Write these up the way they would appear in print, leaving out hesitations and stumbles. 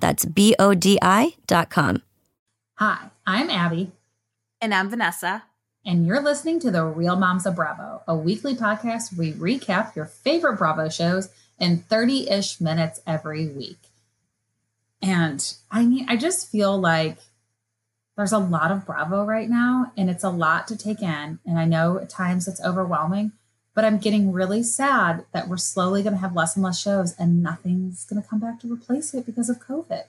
That's BODI.com. Hi, I'm Abby. And I'm Vanessa. And you're listening to The Real Moms of Bravo, a weekly podcast where we recap your favorite Bravo shows in 30-ish minutes every week. And I just feel like there's a lot of Bravo right now, and it's a lot to take in. And I know at times it's overwhelming, but I'm getting really sad that we're slowly going to have less and less shows and nothing's going to come back to replace it because of COVID.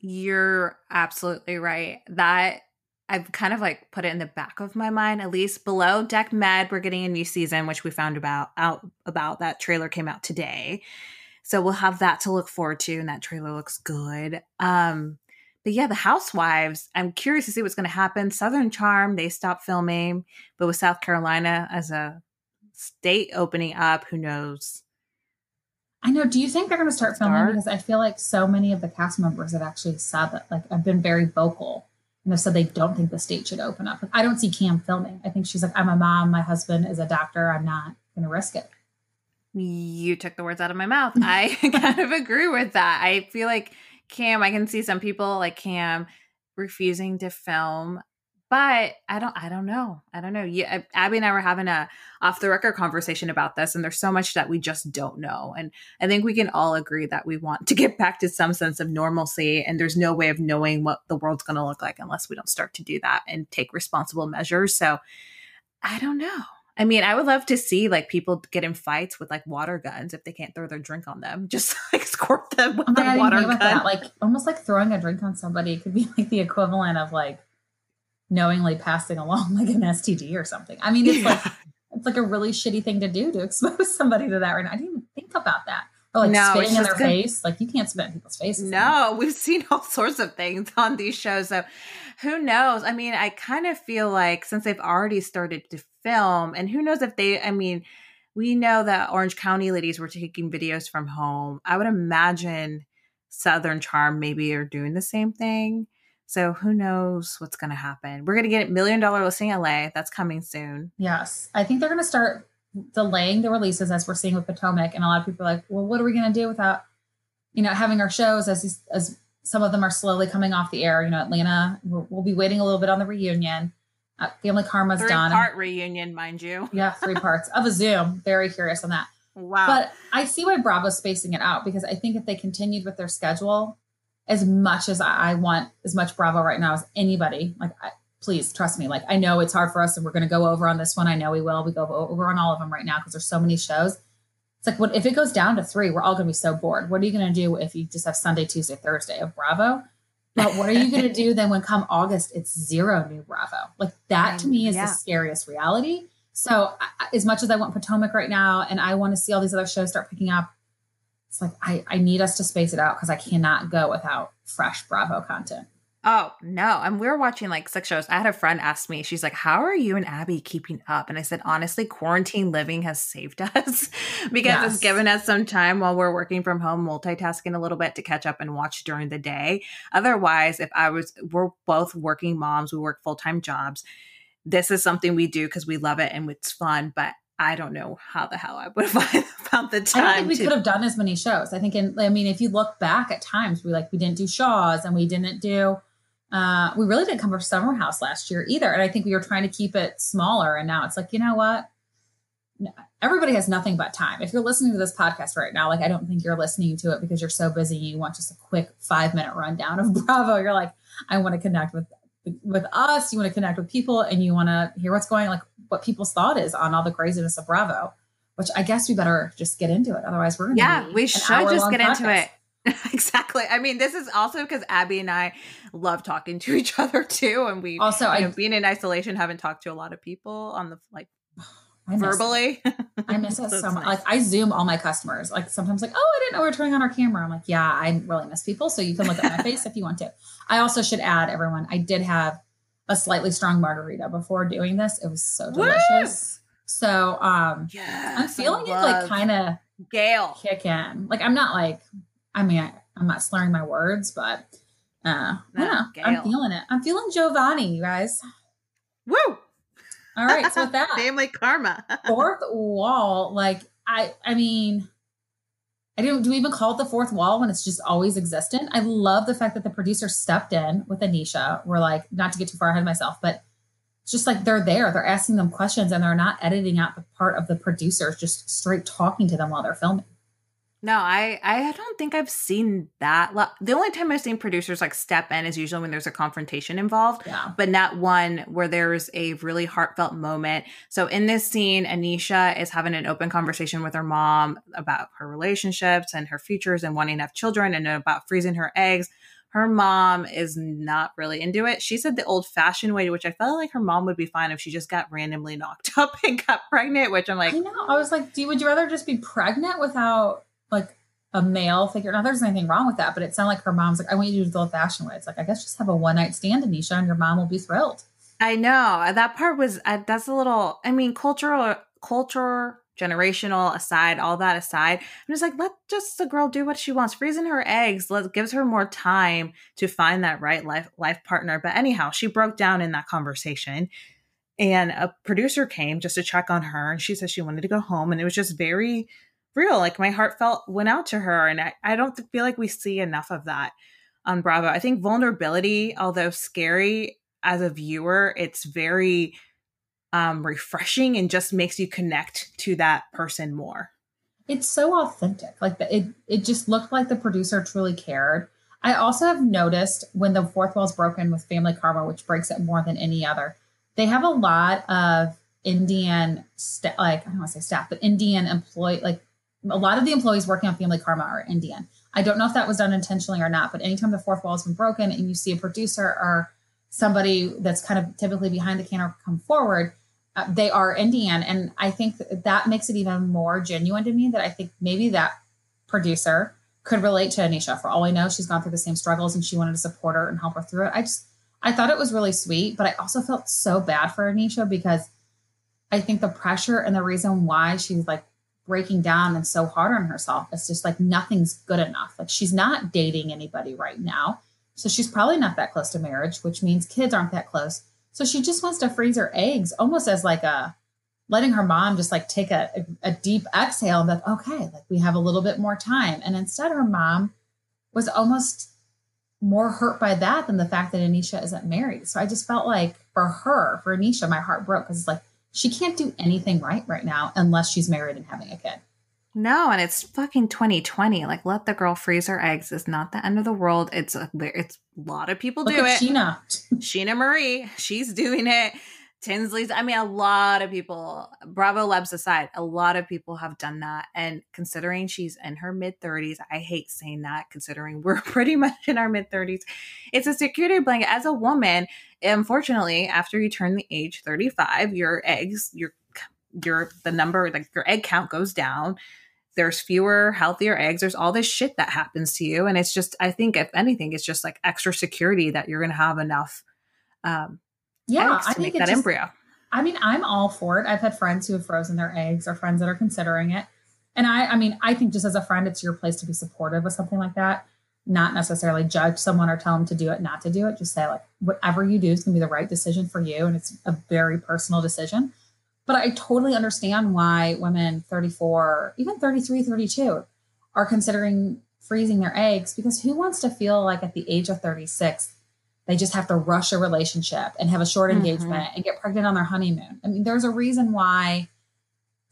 You're absolutely right. That I've kind of like put it in the back of my mind, at least Below Deck Med. We're getting a new season, which we found out about. That trailer came out today. So we'll have that to look forward to. And that trailer looks good. But yeah, The Housewives, I'm curious to see what's going to happen. Southern Charm, they stopped filming. But with South Carolina as a state opening up, who knows? I know. Do you think they're going to start filming? Because I feel like so many of the cast members have actually said that, like, I've been very vocal. And they've said they don't think the state should open up. Like, I don't see Cam filming. I think she's like, I'm a mom. My husband is a doctor. I'm not going to risk it. You took the words out of my mouth. I kind of agree with that. I feel like Cam, I can see some people like Cam refusing to film, but I don't know. Yeah, Abby and I were having a off the record conversation about this, and there's so much that we just don't know. And I think we can all agree that we want to get back to some sense of normalcy, and there's no way of knowing what the world's going to look like unless we don't start to do that and take responsible measures. So I don't know. I mean, I would love to see like people get in fights with like water guns if they can't throw their drink on them. Just like squirt them with a water gun. That. Like almost like throwing a drink on somebody could be like the equivalent of like knowingly passing along like an STD or something. I mean, it's like a really shitty thing to do to expose somebody to that right now. I didn't even think about that. Or like spitting in their face. Like you can't spit in people's faces. No, we've seen all sorts of things on these shows. So who knows? I mean, I kind of feel like since they've already started to film, and who knows if they, I mean, we know that Orange County ladies were taking videos from home. I would imagine Southern Charm maybe are doing the same thing. So who knows what's going to happen? We're going to get $1 million listing in LA. That's coming soon. Yes. I think they're going to start delaying the releases as we're seeing with Potomac. And a lot of people are like, well, what are we going to do without, you know, having our shows as some of them are slowly coming off the air, you know, Atlanta, we'll be waiting a little bit on the reunion. Family Karma's done. 3-part reunion, mind you. Yeah. 3 parts of a Zoom. Very curious on that. Wow. But I see why Bravo's spacing it out, because I think if they continued with their schedule, as much as I want as much Bravo right now as anybody, like please trust me. Like I know it's hard for us and we're going to go over on this one. I know we will. We go over on all of them right now because there's so many shows. It's like, what if it goes down to 3, we're all going to be so bored. What are you going to do if you just have Sunday, Tuesday, Thursday of Bravo? But what are you going to do then when come August, it's 0 new Bravo? Like that to me is the scariest reality. So as much as I want Potomac right now and I want to see all these other shows start picking up, it's like, I need us to space it out because I cannot go without fresh Bravo content. Oh, no. And we were watching like 6 shows. I had a friend ask me, she's like, how are you and Abby keeping up? And I said, honestly, quarantine living has saved us because it's given us some time while we're working from home, multitasking a little bit to catch up and watch during the day. Otherwise, we're both working moms, we work full-time jobs. This is something we do because we love it and it's fun, but I don't know how the hell I would have found the time. I don't think we could have done as many shows. I think, if you look back at times, we didn't do Shahs and we didn't do... we really didn't come from Summer House last year either. And I think we were trying to keep it smaller. And now it's like, you know what? everybody has nothing but time. If you're listening to this podcast right now, like, I don't think you're listening to it because you're so busy. You want just a quick 5-minute rundown of Bravo. You're like, I want to connect with us. You want to connect with people, and you want to hear what's going on, like what people's thought is on all the craziness of Bravo, which I guess we better just get into it. Otherwise we're going to we should just get podcast. Into it. Exactly. I mean, this is also because Abby and I love talking to each other too. And we also, being in isolation, haven't talked to a lot of people on the, like, verbally. I miss it so much. Nice. Like, I Zoom all my customers. Like, sometimes, like, oh, I didn't know we were turning on our camera. I'm like, yeah, I really miss people. So you can look at my face if you want to. I also should add, everyone, I did have a slightly strong margarita before doing this. It was so delicious. So yes, I'm feeling it, like, kind of Gale kick in. Like, I'm not like, I mean, I'm not slurring my words, but I'm feeling it. I'm feeling Giovanni, you guys. Woo! All right, so with that, family karma, fourth wall. Like, I mean, I don't. Do we even call it the fourth wall when it's just always existent? I love the fact that the producer stepped in with Anisha. We're like, not to get too far ahead of myself, but it's just like they're there. They're asking them questions, and they're not editing out the part of the producers just straight talking to them while they're filming. No, I don't think I've seen that. The only time I've seen producers like step in is usually when there's a confrontation involved, but not one where there's a really heartfelt moment. So in this scene, Anisha is having an open conversation with her mom about her relationships and her futures and wanting to have children and about freezing her eggs. Her mom is not really into it. She said the old-fashioned way, which I felt like her mom would be fine if she just got randomly knocked up and got pregnant, which I'm like... I know. I was like, would you rather just be pregnant without... like a male figure. Now there's anything wrong with that, but it sounded like her mom's like, I want you to do the old fashioned way. It's like, I guess just have a one night stand, Anisha, and your mom will be thrilled. I know that part was, that's a little, I mean, culture, generational aside, all that aside. I'm just like, let just the girl do what she wants. Freezing her eggs gives her more time to find that right life partner. But anyhow, she broke down in that conversation. And a producer came just to check on her. And she said she wanted to go home. And it was just very real. Like, my heart went out to her. And I don't feel like we see enough of that on Bravo. I think vulnerability, although scary as a viewer, it's very refreshing and just makes you connect to that person more. It's so authentic. Like, it just looked like the producer truly cared. I also have noticed when the fourth wall is broken with Family Karma, which breaks it more than any other, they have a lot of Indian, I don't want to say staff, but Indian employee, like, a lot of the employees working on Family Karma are Indian. I don't know if that was done intentionally or not, but anytime the fourth wall has been broken and you see a producer or somebody that's kind of typically behind the camera come forward, they are Indian. And I think that makes it even more genuine to me, that I think maybe that producer could relate to Anisha. For all I know, she's gone through the same struggles and she wanted to support her and help her through it. I thought it was really sweet, but I also felt so bad for Anisha because I think the pressure and the reason why she's like breaking down and so hard on herself. It's just like, nothing's good enough. Like, she's not dating anybody right now. So she's probably not that close to marriage, which means kids aren't that close. So she just wants to freeze her eggs almost as like a letting her mom just like take a deep exhale that, okay, like, we have a little bit more time. And instead her mom was almost more hurt by that than the fact that Anisha isn't married. So I just felt like for Anisha, my heart broke because it's like, she can't do anything right now unless she's married and having a kid. No, and it's fucking 2020. Like, let the girl freeze her eggs. It's not the end of the world. It's a lot of people do it. Sheena Marie, she's doing it. Tinsley's. I mean, a lot of people, Bravo Labs aside, a lot of people have done that. And considering she's in her mid-30s, I hate saying that, considering we're pretty much in our mid-30s. It's a security blanket. As a woman, unfortunately, after you turn the age 35, your eggs, the number, like your egg count goes down. There's fewer, healthier eggs. There's all this shit that happens to you. And it's just, I think if anything, it's just like extra security that you're going to have enough, yeah, I think that embryo. I mean, I'm all for it. I've had friends who have frozen their eggs or friends that are considering it. And I mean, I think just as a friend, it's your place to be supportive with something like that. Not necessarily judge someone or tell them to do it, not to do it. Just say like, whatever you do is going to be the right decision for you. And it's a very personal decision. But I totally understand why women 34, even 33, 32 are considering freezing their eggs, because who wants to feel like at the age of 36, they just have to rush a relationship and have a short engagement and get pregnant on their honeymoon. I mean, there's a reason why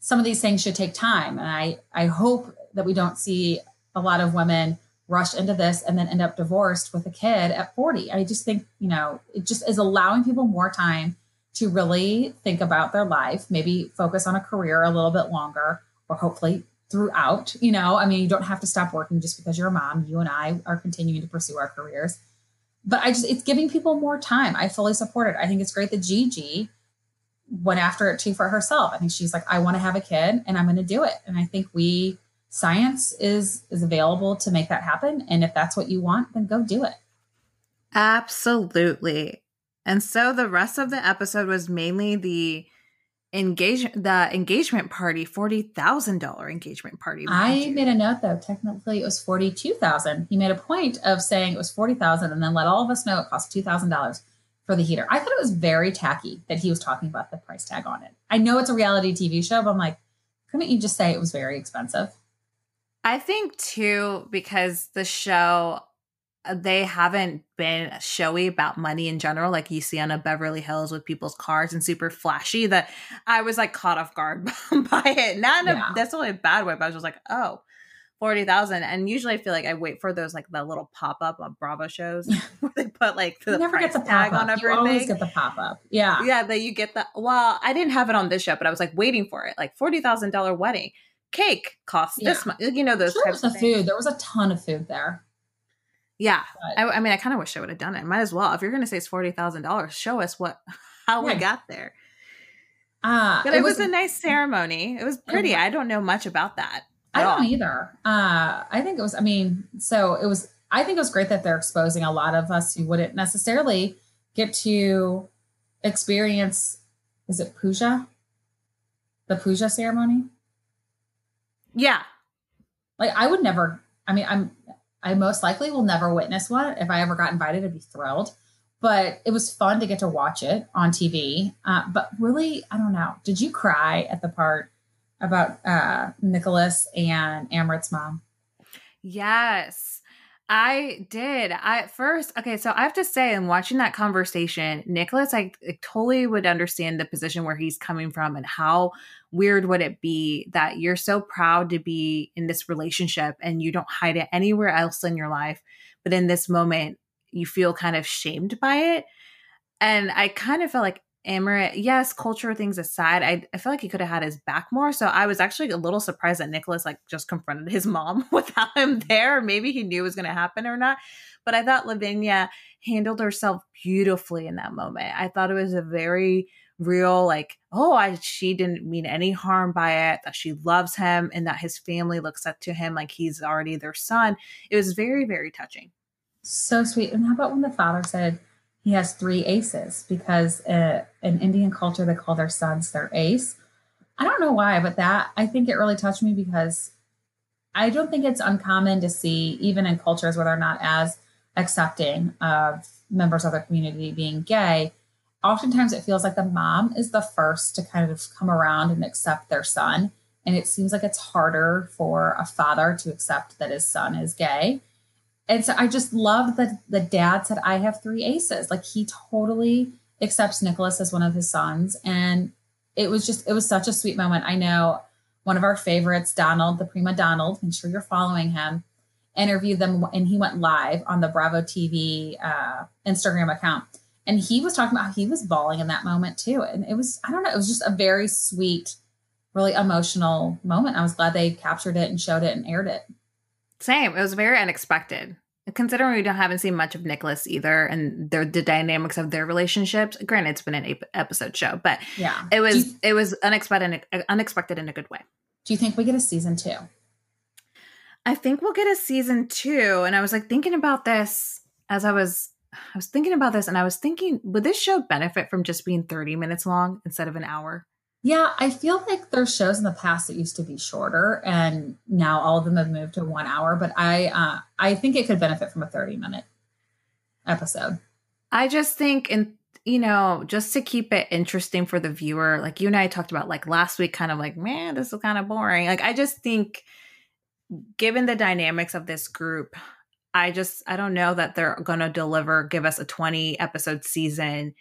some of these things should take time. And I hope that we don't see a lot of women rush into this and then end up divorced with a kid at 40. I just think, you know, it just is allowing people more time to really think about their life, maybe focus on a career a little bit longer, or hopefully throughout, you know, I mean, you don't have to stop working just because you're a mom. You and I are continuing to pursue our careers, but it's giving people more time. I fully support it. I think it's great that Gigi went after it too for herself. I think she's like, I want to have a kid and I'm going to do it. And I think science is available to make that happen. And if that's what you want, then go do it. Absolutely. And so the rest of the episode was mainly the engagement party, $40,000 engagement party. I made a note though, technically it was $42,000. He made a point of saying it was $40,000 and then let all of us know it cost $2,000 for the heater. I thought it was very tacky that he was talking about the price tag on it. I know it's a reality TV show, but I'm like, couldn't you just say it was very expensive? I think too, because the show, they haven't been showy about money in general, like you see on a Beverly Hills with people's cars and super flashy, that I was like caught off guard by it. Not that's only a bad way, but I was just like, oh, 40,000. And usually I feel like I wait for those, like the little pop-up on Bravo shows where they put like the price tag on everything. You always get the pop-up. Yeah. Yeah. That you get the, well, I didn't have it on this show, but I was like waiting for it. Like $40,000 wedding cake costs this much, you know, those types of things. Food. There was a ton of food there. Yeah. I mean, I kind of wish I would have done it. Might as well. If you're going to say it's $40,000, show us how we got there. But it was a nice ceremony. It was pretty. I don't know much about that. I don't either. I think it was great that they're exposing a lot of us who wouldn't necessarily get to experience, is it puja? The puja ceremony? Yeah. Like I would never, I mean, I most likely will never witness one. If I ever got invited, I'd be thrilled. But it was fun to get to watch it on TV. But really, I don't know. Did you cry at the part about Nicholas and Amrit's mom? Yes, I did. So I have to say, in watching that conversation, Nicholas, I totally would understand the position where he's coming from and how weird would it be that you're so proud to be in this relationship and you don't hide it anywhere else in your life. But in this moment, you feel kind of shamed by it. And I kind of felt like Amrit, yes, culture things aside, I feel like he could have had his back more. So I was actually a little surprised that Nicholas like just confronted his mom without him there. Maybe he knew it was going to happen or not. But I thought Lavinia handled herself beautifully in that moment. I thought it was a very real, like, she didn't mean any harm by it, that she loves him and that his family looks up to him like he's already their son. It was very, very touching. So sweet. And how about when the father said, he has three aces because in Indian culture, they call their sons their ace. I don't know why, but I think it really touched me because I don't think it's uncommon to see, even in cultures where they're not as accepting of members of their community being gay. Oftentimes it feels like the mom is the first to kind of come around and accept their son. And it seems like it's harder for a father to accept that his son is gay. And so I just love that the dad said, I have three aces. Like he totally accepts Nicholas as one of his sons. And it was such a sweet moment. I know one of our favorites, Donald, the Prima Donald, I'm sure you're following him, interviewed them. And he went live on the Bravo TV Instagram account. And he was talking about how he was bawling in that moment too. And it was, I don't know, it was just a very sweet, really emotional moment. I was glad they captured it and showed it and aired it. Same. It was very unexpected. Considering we haven't seen much of Nicholas either and the dynamics of their relationships. Granted, it's been an episode show, but yeah, it was unexpected in a good way. Do you think we get a season 2? I think we'll get a season 2. And I was like thinking about this as I was thinking about this and I was thinking, would this show benefit from just being 30 minutes long instead of an hour? Yeah, I feel like there's shows in the past that used to be shorter and now all of them have moved to 1 hour. But I think it could benefit from a 30-minute episode. I just think, and you know, just to keep it interesting for the viewer, like you and I talked about like last week, kind of like, man, this is kind of boring. Like, I just think given the dynamics of this group, I don't know that they're going to give us a 20-episode season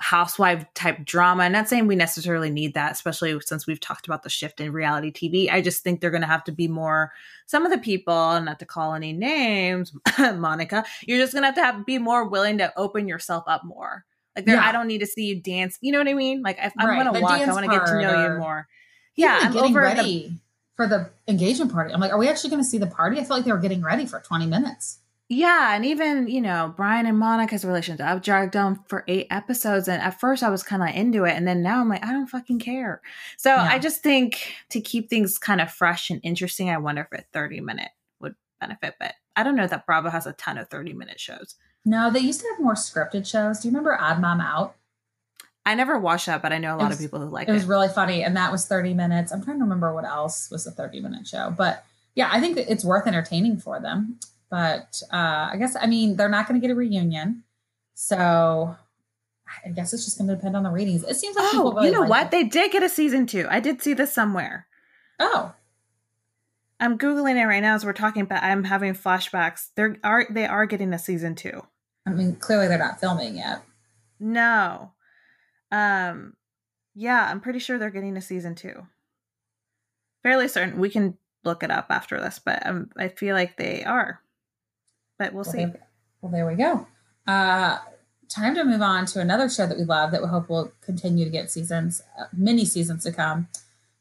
housewife type drama. I'm not saying we necessarily need that, especially since we've talked about the shift in reality TV. I just think they're going to have to be more, some of the people, not to call any names, Monica, you're just going to have to be more willing to open yourself up more. Like, yeah. I don't need to see you dance. You know what I mean? Like, if I'm going to watch, I want to get to know you more. Yeah. I'm over for the engagement party. I'm like, are we actually going to see the party? I feel like they were getting ready for 20 minutes. Yeah. And even, you know, Brian and Monica's relationship, I've dragged on for 8 episodes. And at first I was kind of into it. And then now I'm like, I don't fucking care. So yeah. I just think to keep things kind of fresh and interesting, I wonder if a 30-minute would benefit. But I don't know that Bravo has a ton of 30-minute shows. No, they used to have more scripted shows. Do you remember Odd Mom Out? I never watched that, but I know a lot of people who liked it. It was really funny. And that was 30 minutes. I'm trying to remember what else was a 30-minute show. But yeah, I think that it's worth entertaining for them. But I guess, I mean, they're not going to get a reunion. So I guess it's just going to depend on the ratings. It seems like people really like it. They did get a season 2. I did see this somewhere. Oh. I'm Googling it right now as we're talking, but I'm having flashbacks. They are getting a season 2. I mean, clearly they're not filming yet. No. Yeah, I'm pretty sure they're getting a season 2. Fairly certain. We can look it up after this, but I feel like they are. But we'll see. Well, there we go. Time to move on to another show that we love that we hope will continue to get seasons, many seasons to come.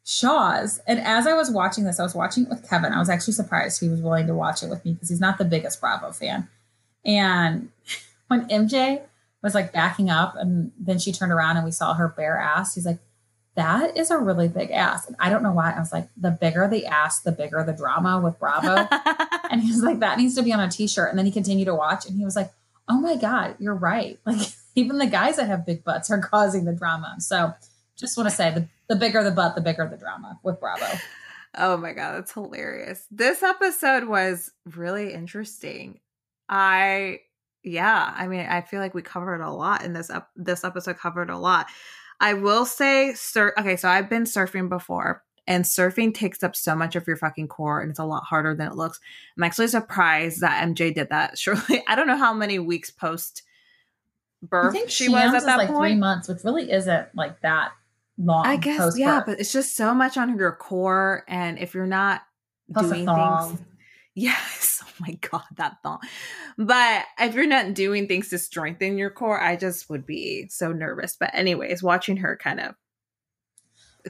Shahs. And as I was watching this, I was watching it with Kevin. I was actually surprised he was willing to watch it with me because he's not the biggest Bravo fan. And when MJ was like backing up and then she turned around and we saw her bare ass, he's like, that is a really big ass. And I don't know why. I was like, the bigger the ass, the bigger the drama with Bravo. And he was like, that needs to be on a t-shirt. And then he continued to watch. And he was like, oh my God, you're right. Like even the guys that have big butts are causing the drama. So just want to say the bigger the butt, the bigger the drama with Bravo. Oh my God. That's hilarious. This episode was really interesting. I mean, I feel like we covered a lot in this episode covered a lot. I will say, okay, so I've been surfing before, and surfing takes up so much of your fucking core, and it's a lot harder than it looks. I'm actually surprised that MJ did that. Surely, I don't know how many weeks post-birth she was at that like point. 3 months, which really isn't like that long. I guess, post-birth. Yeah, but it's just so much on your core, and if you're not plus doing things... Yes. Oh my God, that thought. But if you're not doing things to strengthen your core, I just would be so nervous. But anyways, watching her kind of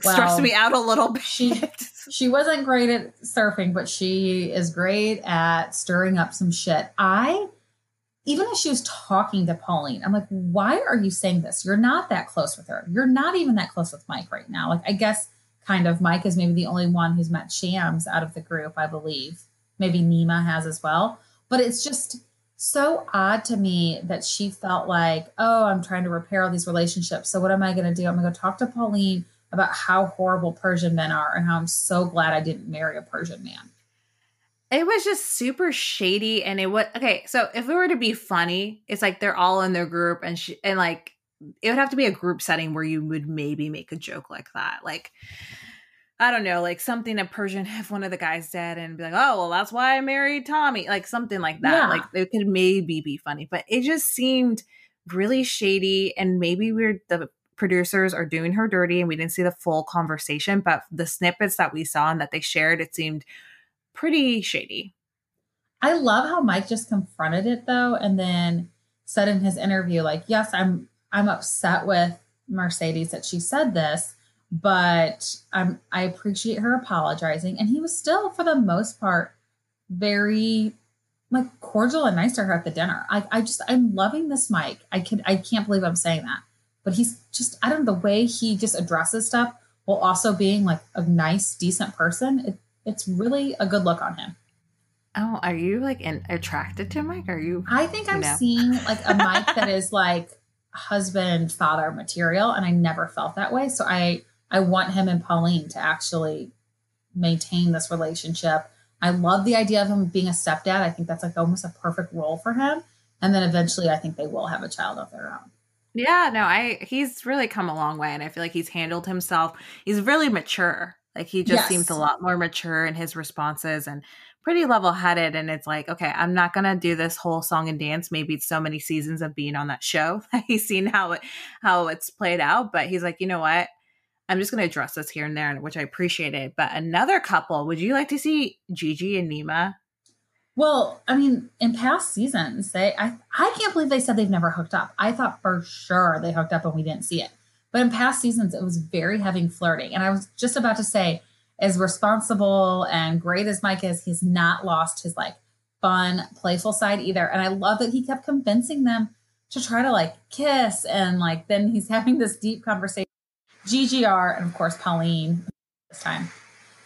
stressed me out a little bit. She wasn't great at surfing, but she is great at stirring up some shit. Even as she was talking to Pauline, I'm like, why are you saying this? You're not that close with her. You're not even that close with Mike right now. Like, I guess kind of Mike is maybe the only one who's met Shams out of the group, I believe. Maybe Nima has as well. But it's just so odd to me that she felt like, oh, I'm trying to repair all these relationships. So what am I going to do? I'm going to go talk to Pauline about how horrible Persian men are and how I'm so glad I didn't marry a Persian man. It was just super shady. And okay, so if it were to be funny, it's like they're all in their group and like it would have to be a group setting where you would maybe make a joke like that. Like, I don't know, like something a Persian, if one of the guys dead and be like, oh, well, that's why I married Tommy. Like something like that. Yeah. Like it could maybe be funny, but it just seemed really shady. And maybe the producers are doing her dirty and we didn't see the full conversation, but the snippets that we saw and that they shared, it seemed pretty shady. I love how Mike just confronted it though. And then said in his interview, like, yes, I'm upset with Mercedes that she said this. But I appreciate her apologizing. And he was still, for the most part, very like cordial and nice to her at the dinner. I'm loving this Mike. I can't believe I'm saying that. But he's just, I don't know, the way he just addresses stuff while also being like a nice, decent person. It's really a good look on him. Oh, are you like attracted to Mike? I think I'm seeing like a Mike that is like husband, father material. And I never felt that way. So I want him and Pauline to actually maintain this relationship. I love the idea of him being a stepdad. I think that's like almost a perfect role for him. And then eventually I think they will have a child of their own. Yeah, no, he's really come a long way. And I feel like he's handled himself. He's really mature. Like he just seems a lot more mature in his responses and pretty level-headed, and it's like, okay, I'm not going to do this whole song and dance. Maybe it's so many seasons of being on that show. He's seen how it's played out, but he's like, you know what? I'm just going to address this here and there, which I appreciated. But another couple, would you like to see Gigi and Nima? Well, I mean, in past seasons, I can't believe they said they've never hooked up. I thought for sure they hooked up and we didn't see it. But in past seasons, it was very heavy flirting. And I was just about to say, as responsible and great as Mike is, he's not lost his like fun, playful side either. And I love that he kept convincing them to try to like kiss. And like, then he's having this deep conversation. GGR, and of course, Pauline this time.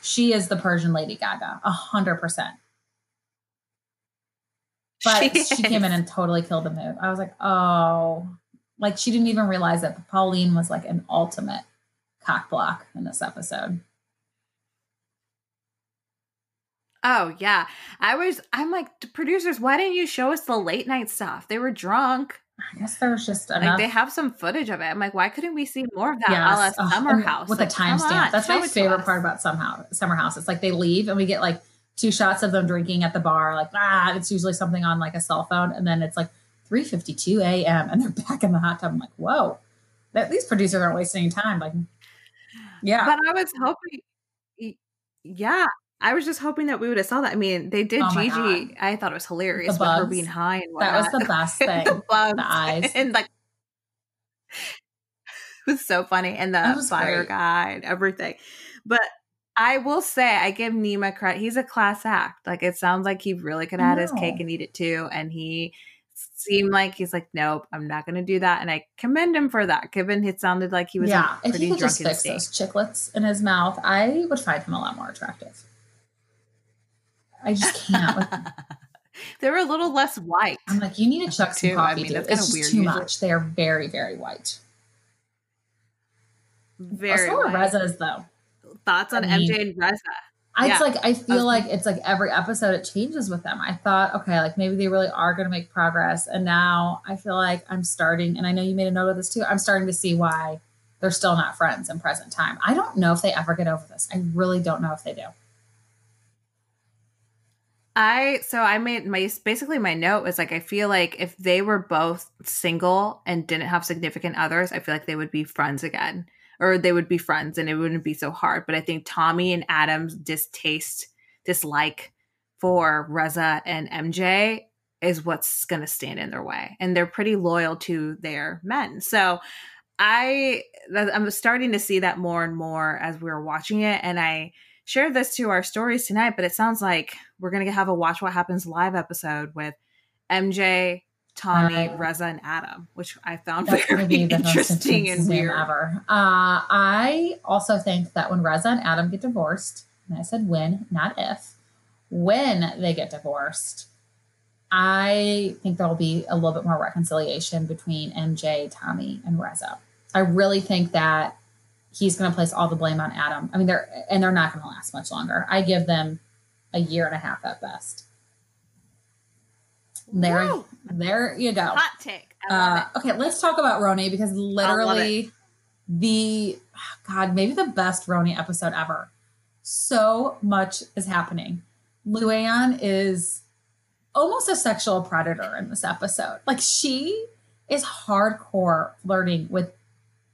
She is the Persian Lady Gaga, 100%. But she came in and totally killed the mood. I was like, oh, like she didn't even realize it. But Pauline was like an ultimate cock block in this episode. Oh, yeah. I'm like, producers, why didn't you show us the late night stuff? They were drunk. I guess there was just enough. Like they have some footage of it. I'm like, why couldn't we see more of that? Yes. Summer House. With like, a timestamp. That's my favorite part about Summer House. It's like they leave and we get like 2 shots of them drinking at the bar. Like, it's usually something on like a cell phone. And then it's like 3:52 a.m. and they're back in the hot tub. I'm like, whoa, these producers aren't wasting time. Like, yeah. But I was hoping, yeah. I was just hoping that we would have saw that. I mean, they did Gigi. I thought it was hilarious with her being high and whatnot. That was the best thing. The bugs. The eyes. And like, it was so funny. And the fire great. Guy and everything. But I will say, I give Nima credit. He's a class act. Like, it sounds like he really could have had his cake and eat it too. And he seemed like, he's like, nope, I'm not going to do that. And I commend him for that. Given it sounded like he was like, pretty drunk. Yeah, if he could just fix those chiclets in his mouth, I would find him a lot more attractive. I just can't. They were a little less white. I'm like, you need to chuck some coffee. I mean, that's it's weird. Too usually. Much. They are very, very white. Very. Also, Reza's though. Thoughts on MJ and Reza? It's like I feel like it's like every episode it changes with them. I thought, okay, like maybe they really are going to make progress, and now I feel like I'm starting. And I know you made a note of this too. I'm starting to see why they're still not friends in present time. I don't know if they ever get over this. I really don't know if they do. I made my note was like, I feel like if they were both single and didn't have significant others, I feel like they would be friends again, or they would be friends and it wouldn't be so hard. But I think Tommy and Adam's dislike for Reza and MJ is what's going to stand in their way. And they're pretty loyal to their men. So I'm starting to see that more and more as we were watching it. And I shared this to our stories tonight, but it sounds like we're going to have a Watch What Happens Live episode with MJ, Tommy, Reza, and Adam, which I found very interesting and weird. Ever. I also think that when Reza and Adam get divorced, and I said when, not if, when they get divorced, I think there'll be a little bit more reconciliation between MJ, Tommy, and Reza. I really think that he's going to place all the blame on Adam. I mean, they're not going to last much longer. I give them a 1.5 years at best. There you go. Hot take. Okay, let's talk about RHONY, because literally maybe the best RHONY episode ever. So much is happening. Luann is almost a sexual predator in this episode. Like, she is hardcore flirting with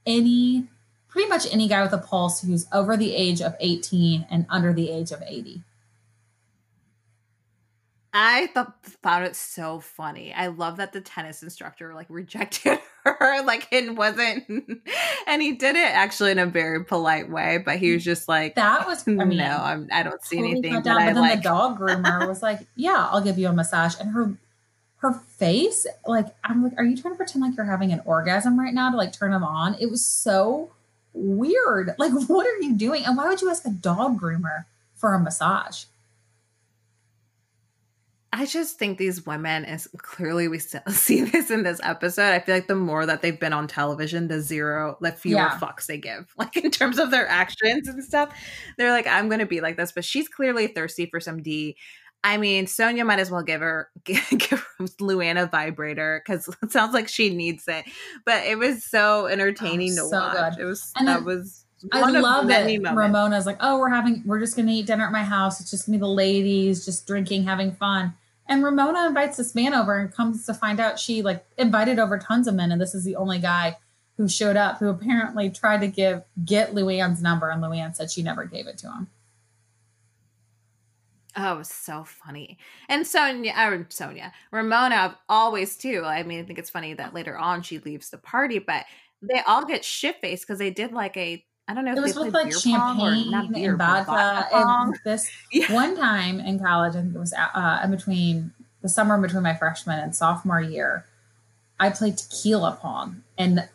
pretty much any guy with a pulse who's over the age of 18 and under the age of 80. I found it so funny. I love that the tennis instructor like rejected her, like it wasn't, and he did it actually in a very polite way. But he was just like, "That was I don't see anything." But then the dog groomer was like, "Yeah, I'll give you a massage," and her face, like, I'm like, "Are you trying to pretend like you're having an orgasm right now to like turn him on?" It was so weird. Like, what are you doing? And why would you ask a dog groomer for a massage? I just think these women, as clearly we still see this in this episode, I feel like the more that they've been on television, the fewer fucks they give. Like, in terms of their actions and stuff, they're like, I'm going to be like this. But she's clearly thirsty for some D. I mean, Sonia might as well give Luann a vibrator, because it sounds like she needs it. But it was so entertaining to watch. Good. It was I love it. Ramona's like, oh, we're just going to eat dinner at my house. It's just going to be the ladies just drinking, having fun. And Ramona invites this man over and comes to find out she like invited over tons of men. And this is the only guy who showed up, who apparently tried to get Luann's number. And Luann said she never gave it to him. Oh, it was so funny. And Ramona, I've always too. I mean, I think it's funny that later on she leaves the party, but they all get shit-faced because they did like a, I don't know if it was with like champagne and vodka. And this one time in college, I think it was in between the summer between my freshman and sophomore year, I played tequila pong. And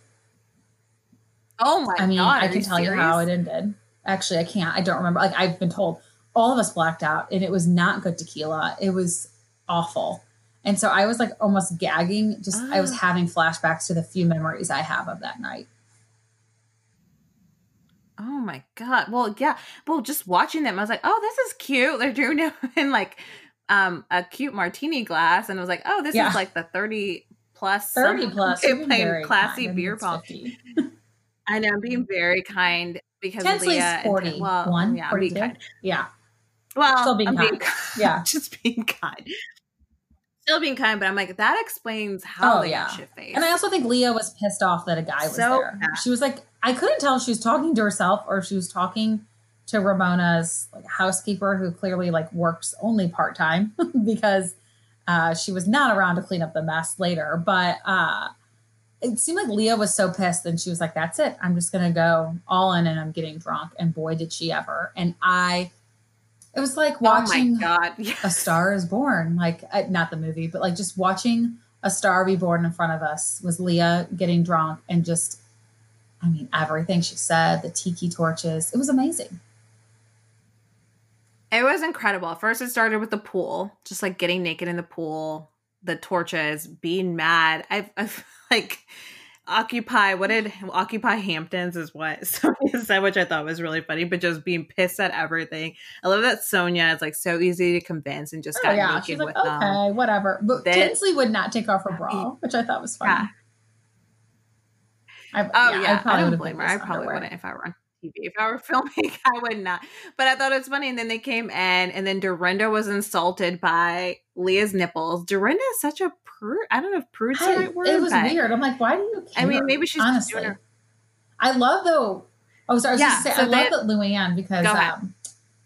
God, I can tell you how it ended. Actually, I can't. I don't remember. Like I've been told. All of us blacked out and it was not good tequila. It was awful. And so I was like almost gagging. I was having flashbacks to the few memories I have of that night. Oh my God. Well, yeah. Well, just watching them, I was like, oh, this is cute. They're doing it in like a cute martini glass. And I was like, oh, this is like the 30 plus. They're playing classy beer pong. I know, being very kind because Leah. 40, well, 1, yeah, 42. Being kind. Yeah. Well, still being kind. Yeah. Just being kind. Still being kind, but I'm like, that explains how they got shit-faced. And I also think Leah was pissed off that a guy was there. Bad. She was like, I couldn't tell if she was talking to herself or if she was talking to Ramona's like housekeeper who clearly like works only part-time because she was not around to clean up the mess later. But it seemed like Leah was so pissed and she was like, that's it. I'm just going to go all in and I'm getting drunk. And boy, did she ever. And it was like watching A Star is Born, like not the movie, but like just watching a star be born in front of us was Leah getting drunk and just, I mean, everything she said, the tiki torches, it was amazing. It was incredible. First, it started with the pool, just like getting naked in the pool, the torches, being mad. I've like Occupy Hamptons is what Sonia said, which I thought was really funny, but just being pissed at everything. I love that Sonia is like so easy to convince and just got naked. She's like, with okay, whatever. But Tinsley would not take off her bra, which I thought was funny. Yeah. I don't blame her. I probably wouldn't if I were on TV. If I were filming, I would not. But I thought it was funny. And then they came in and then Dorinda was insulted by Leah's nipples. Dorinda is such a I don't know if prude's the right word. It was weird. I'm like, why do you care? I mean, maybe she's honestly. Doing her. I love though. Oh, sorry. I was just saying, I love that Luann because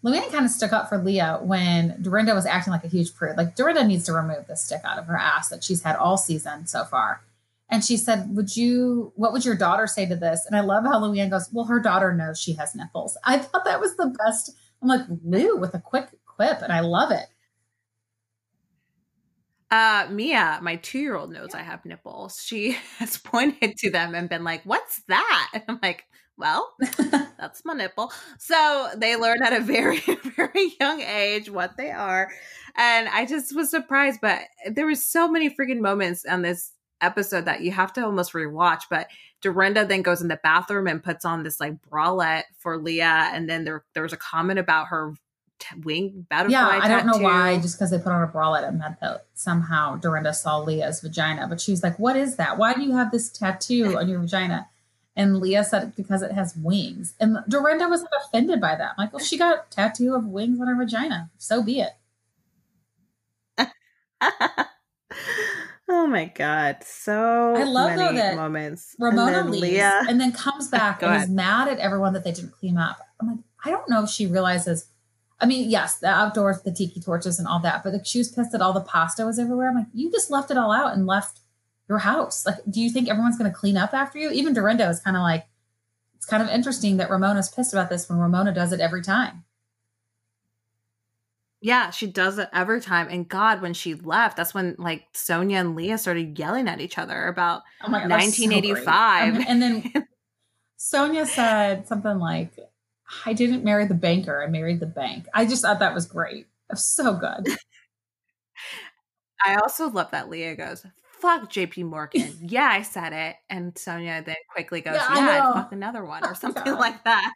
Luann kind of stuck up for Leah when Dorinda was acting like a huge prude. Like Dorinda needs to remove this stick out of her ass that she's had all season so far. And she said, what would your daughter say to this? And I love how Luann goes, well, her daughter knows she has nipples. I thought that was the best. I'm like, Lou with a quick quip. And I love it. Mia, my 2-year-old knows I have nipples. She has pointed to them and been like, what's that? And I'm like, well, that's my nipple. So they learn at a very, very young age what they are. And I just was surprised, but there were so many freaking moments on this episode that you have to almost rewatch. But Dorinda then goes in the bathroom and puts on this like bralette for Leah. And then there was a comment about her wing butterfly I don't know why, just because they put on a bralette, it meant that somehow Dorinda saw Leah's vagina, but she's like, what is that? Why do you have this tattoo on your vagina? And Leah said, because it has wings. And Dorinda was offended by that. I'm like, well, she got a tattoo of wings on her vagina. So be it. Oh my God. So I love many that moments. Ramona leaves Leah, and then comes back and is mad at everyone that they didn't clean up. I'm like, I don't know if she realizes, I mean, yes, the outdoors, the tiki torches and all that, but like, she was pissed that all the pasta was everywhere. I'm like, you just left it all out and left your house. Like, do you think everyone's going to clean up after you? Even Dorinda is kind of like, it's kind of interesting that Ramona's pissed about this when Ramona does it every time. Yeah, she does it every time. And God, when she left, that's when like Sonia and Leah started yelling at each other about 1985. So and then Sonia said something like, I didn't marry the banker. I married the bank. I just thought that was great. It was so good. I also love that Leah goes, fuck JP Morgan. Yeah, I said it. And Sonia then quickly goes, I'd fuck another one or something like that.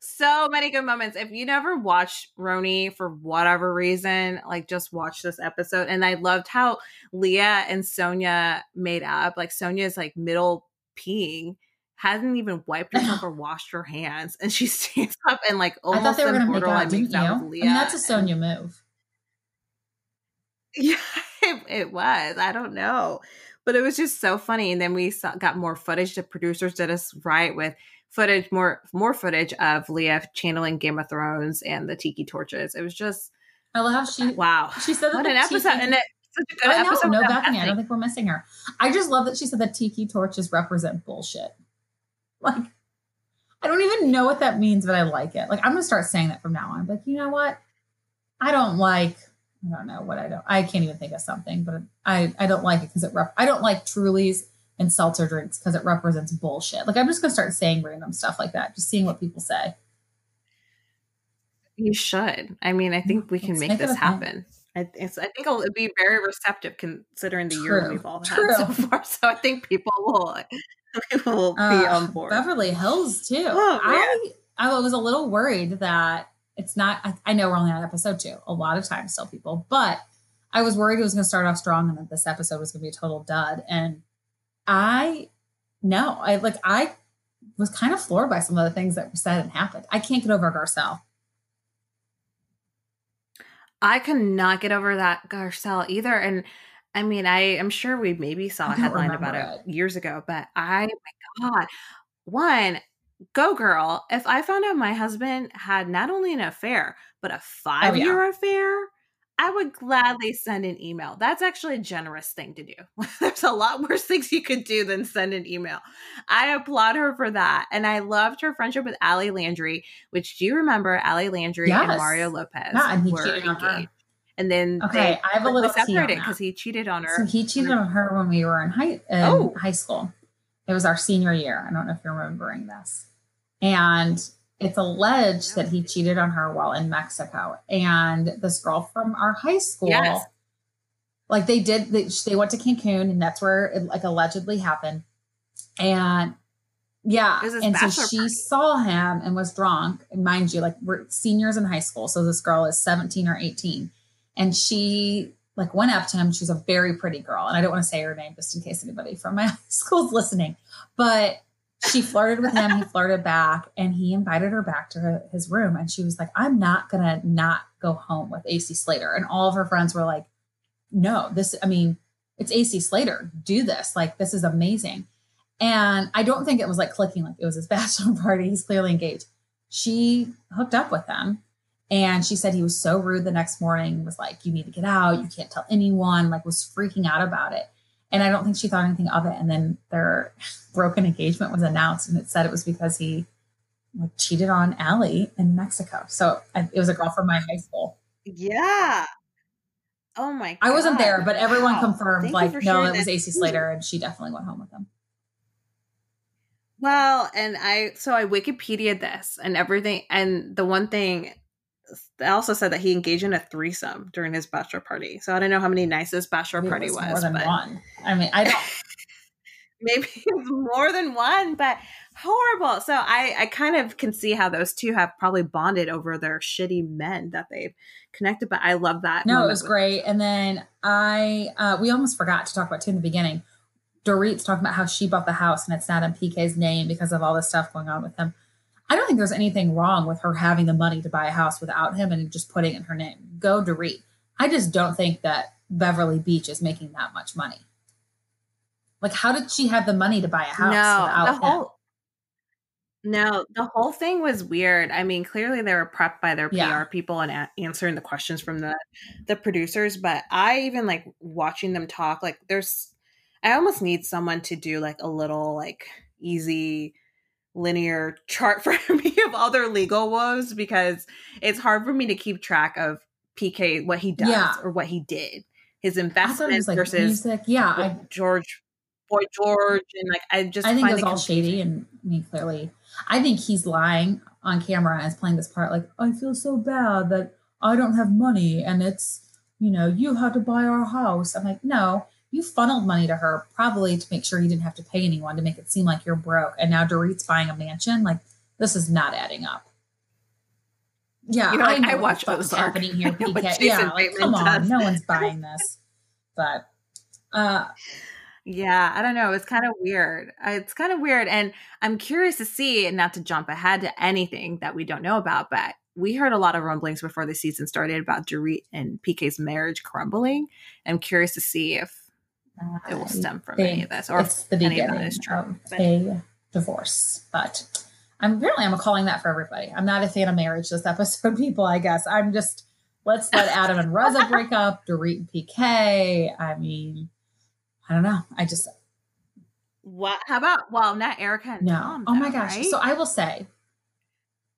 So many good moments. If you never watched RHONY for whatever reason, like just watch this episode. And I loved how Leah and Sonia made up. Like Sonia's like middle peeing. hasn't even wiped herself or washed her hands, and she stands up and like almost borderline makes out with Leah. I mean, that's a Sonya move. Yeah, it was. I don't know, but it was just so funny. And then we got more footage. The producers did us right with footage, more footage of Leah channeling Game of Thrones and the tiki torches. It was just, I love how she she said that an episode and it. I know, no balcony. I don't think we're missing her. I just love that she said that tiki torches represent bullshit. Like, I don't even know what that means, but I like it. Like, I'm going to start saying that from now on. Like, you know what? I can't even think of something, but I don't like it because I don't like Truly's and seltzer drinks because it represents bullshit. Like, I'm just going to start saying random stuff like that, just seeing what people say. You should. I mean, I think we can make this happen. I think it'll be very receptive considering the year we've all had so far. So I think people will be on board. Beverly Hills too. Oh, I was a little worried that it's not, I know we're only on episode 2 a lot of times still, people, but I was worried it was going to start off strong and that this episode was going to be a total dud. And I was kind of floored by some of the things that were said and happened. I can't get over Garcelle. I could not get over that Garcelle either. And I mean, I'm sure we maybe saw a headline about it years ago, but my God, one, go girl. If I found out my husband had not only an affair, but a 5-year affair, I would gladly send an email. That's actually a generous thing to do. There's a lot worse things you could do than send an email. I applaud her for that. And I loved her friendship with Allie Landry, which do you remember Allie Landry and Mario Lopez were engaged? And then they separated because he cheated on her. So he cheated on her when we were in high school. It was our senior year. I don't know if you're remembering this. And it's alleged that he cheated on her while in Mexico. And this girl from our high school, like they went to Cancun and that's where it like allegedly happened. And so she saw him and was drunk. And mind you, like we're seniors in high school. So this girl is 17 or 18. And she like went up to him. She's a very pretty girl. And I don't want to say her name just in case anybody from my high school is listening, but she flirted with him. He flirted back and he invited her back to his room. And she was like, I'm not going to not go home with AC Slater. And all of her friends were like, no, it's AC Slater. Do this. Like, this is amazing. And I don't think it was like clicking. Like it was his bachelor party. He's clearly engaged. She hooked up with him. And she said he was so rude the next morning, was like, you need to get out. You can't tell anyone, like was freaking out about it. And I don't think she thought anything of it. And then their broken engagement was announced, and it said it was because he like, cheated on Allie in Mexico. So it was a girl from my high school. Yeah. Oh my God. I wasn't there, but everyone confirmed it was AC Slater and she definitely went home with him. Well, and I Wikipedia'd this and everything. And the one thing they also said that he engaged in a threesome during his bachelor party. So I don't know how many nights his bachelor party was. More than one. I mean, I don't. Maybe it was more than one, but horrible. So I kind of can see how those two have probably bonded over their shitty men that they've connected. But I love that. No, it was great. And then we almost forgot to talk about too in the beginning. Dorit's talking about how she bought the house and it's not in PK's name because of all this stuff going on with him. I don't think there's anything wrong with her having the money to buy a house without him and just putting it in her name. Go Dorit. I just don't think that Beverly Beach is making that much money. Like, how did she have the money to buy a house without him? No, the whole thing was weird. I mean, clearly they were prepped by their PR people and answering the questions from the producers. But I even like watching them talk, like I almost need someone to do like a little like easy linear chart for me of all their legal woes, because it's hard for me to keep track of PK, what he does or what he did, his investments like versus music. Boy George. And like, I think it's all shady. And I mean, clearly I think he's lying on camera and is playing this part. Like, I feel so bad that I don't have money and it's, you know, you had to buy our house. I'm like, no, you funneled money to her probably to make sure you didn't have to pay anyone to make it seem like you're broke. And now Dorit's buying a mansion. Like, this is not adding up. Yeah. You know, I watch what's happening here. PK. Come on. No one's buying this, but, Yeah, I don't know. It's kind of weird. It's kind of weird. And I'm curious to see, and not to jump ahead to anything that we don't know about, but we heard a lot of rumblings before the season started about Dorit and PK's marriage crumbling. I'm curious to see if it will stem from any of this or if any of it is true. A divorce. But I'm calling that for everybody. I'm not a fan of marriage this episode, people, I guess. I'm just, let's let Adam and Reza break up, Dorit and PK. I mean, I don't know. I just. What? How about, well, not Erica and Tom. Oh, though, my gosh. Right? So I will say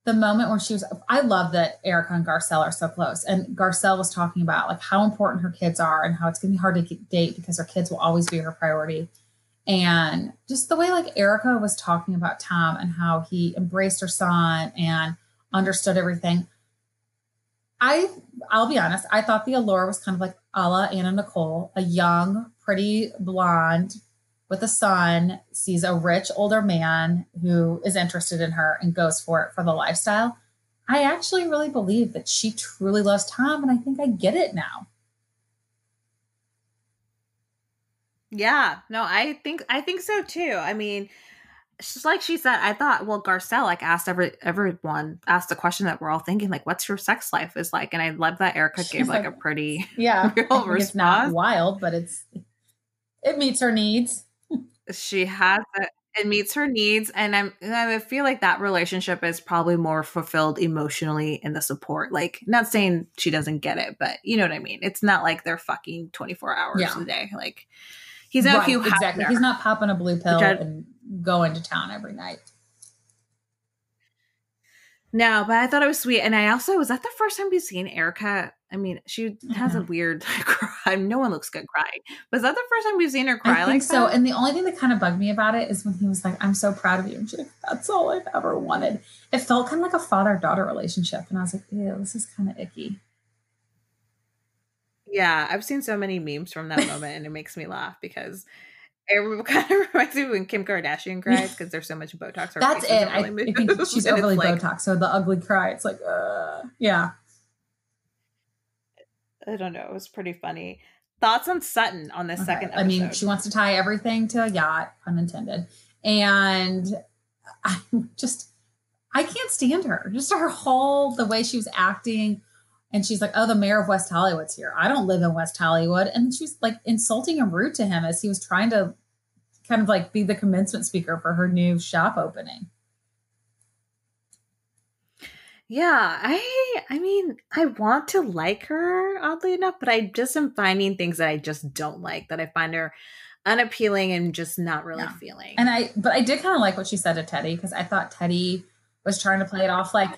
the moment when I love that Erica and Garcelle are so close. And Garcelle was talking about like how important her kids are and how it's going to be hard to date because her kids will always be her priority. And just the way like Erica was talking about Tom and how he embraced her son and understood everything. I'll be honest. I thought the allure was kind of like a la Anna Nicole, a young, pretty blonde with a son, sees a rich older man who is interested in her and goes for it for the lifestyle. I actually really believe that she truly loves Tom, and I think I get it now. Yeah, no, I think so too. I mean, just like she said, I thought, well, Garcelle like asked everyone asked the question that we're all thinking, like, what's your sex life is like? And I love that Erica gave like a pretty real response. It's not wild, but it meets her needs. It meets her needs. And I feel like that relationship is probably more fulfilled emotionally in the support. Like, not saying she doesn't get it, but you know what I mean? It's not like they're fucking 24 hours a day. Like, he's not exactly. He's not popping a blue pill and going to town every night. No, but I thought it was sweet. And was that the first time we've seen Erica? I mean, she has a weird cry. No one looks good crying. Was that the first time we've seen her cry? I think like so. That? And the only thing that kind of bugged me about it is when he was like, I'm so proud of you. And she's like, that's all I've ever wanted. It felt kind of like a father-daughter relationship. And I was like, ew, this is kind of icky. Yeah, I've seen so many memes from that moment and it makes me laugh because it kind of reminds me when Kim Kardashian cries because there's so much Botox. That's it. I think she's overly Botox. Like, so the ugly cry, it's like, yeah. I don't know. It was pretty funny. Thoughts on Sutton on this second episode? I mean, she wants to tie everything to a yacht, pun intended. And I can't stand her. Just her whole, the way she was acting. And she's like, oh, the mayor of West Hollywood's here. I don't live in West Hollywood. And she's like insulting and rude to him as he was trying to kind of like be the commencement speaker for her new shop opening. Yeah, I mean, I want to like her, oddly enough, but I just am finding things that I just don't like, that I find her unappealing and just not really feeling. And I did kind of like what she said to Teddy, because I thought Teddy was trying to play it off like,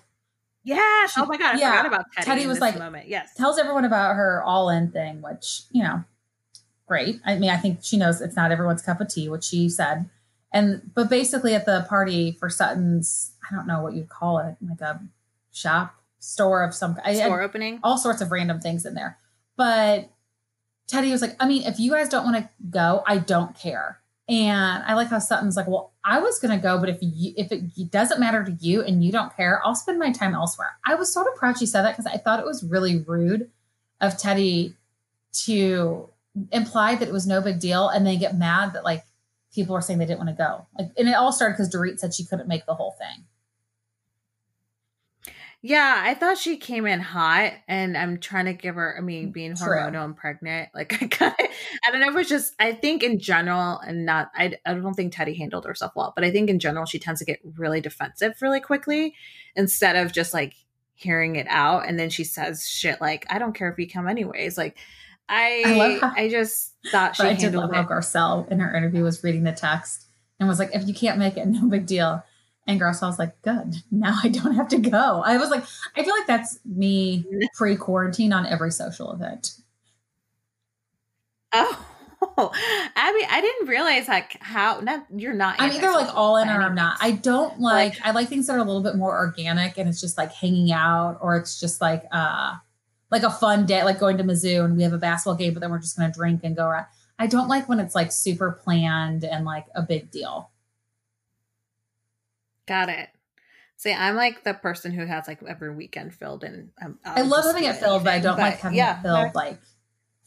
yes. Oh my God. I forgot about Teddy. Teddy was like, moment. Yes. Tells everyone about her all in thing, which, you know, great. I mean, I think she knows it's not everyone's cup of tea, which she said. But basically at the party for Sutton's, I don't know what you'd call it, like a store of some kind. Store opening. All sorts of random things in there. But Teddy was like, I mean, if you guys don't want to go, I don't care. And I like how Sutton's like, well, I was going to go, but if it doesn't matter to you and you don't care, I'll spend my time elsewhere. I was sort of proud she said that because I thought it was really rude of Teddy to imply that it was no big deal and then get mad that like people were saying they didn't want to go. Like, and it all started because Dorit said she couldn't make the whole thing. Yeah, I thought she came in hot, and I'm trying to give her, I mean, being hormonal and pregnant, like, I don't know if it's just, I think in general, and not, I don't think Teddy handled herself well, but I think in general, she tends to get really defensive really quickly instead of just, like, hearing it out, and then she says shit like, I don't care if you come anyways, like, I just thought she handled it. I did love how Garcelle in her interview was reading the text and was like, if you can't make it, no big deal. And Garcelle's like, good, now I don't have to go. I was like, I feel like that's me pre-quarantine on every social event. Oh, I mean, I didn't realize like you're not. I'm either like all in or I'm not. I don't like, I like things that are a little bit more organic and it's just like hanging out or it's just like a fun day, like going to Mizzou and we have a basketball game, but then we're just going to drink and go around. I don't like when it's like super planned and like a big deal. Got it. See, I'm like the person who has like every weekend filled in. I love having it filled, but I don't like having it filled like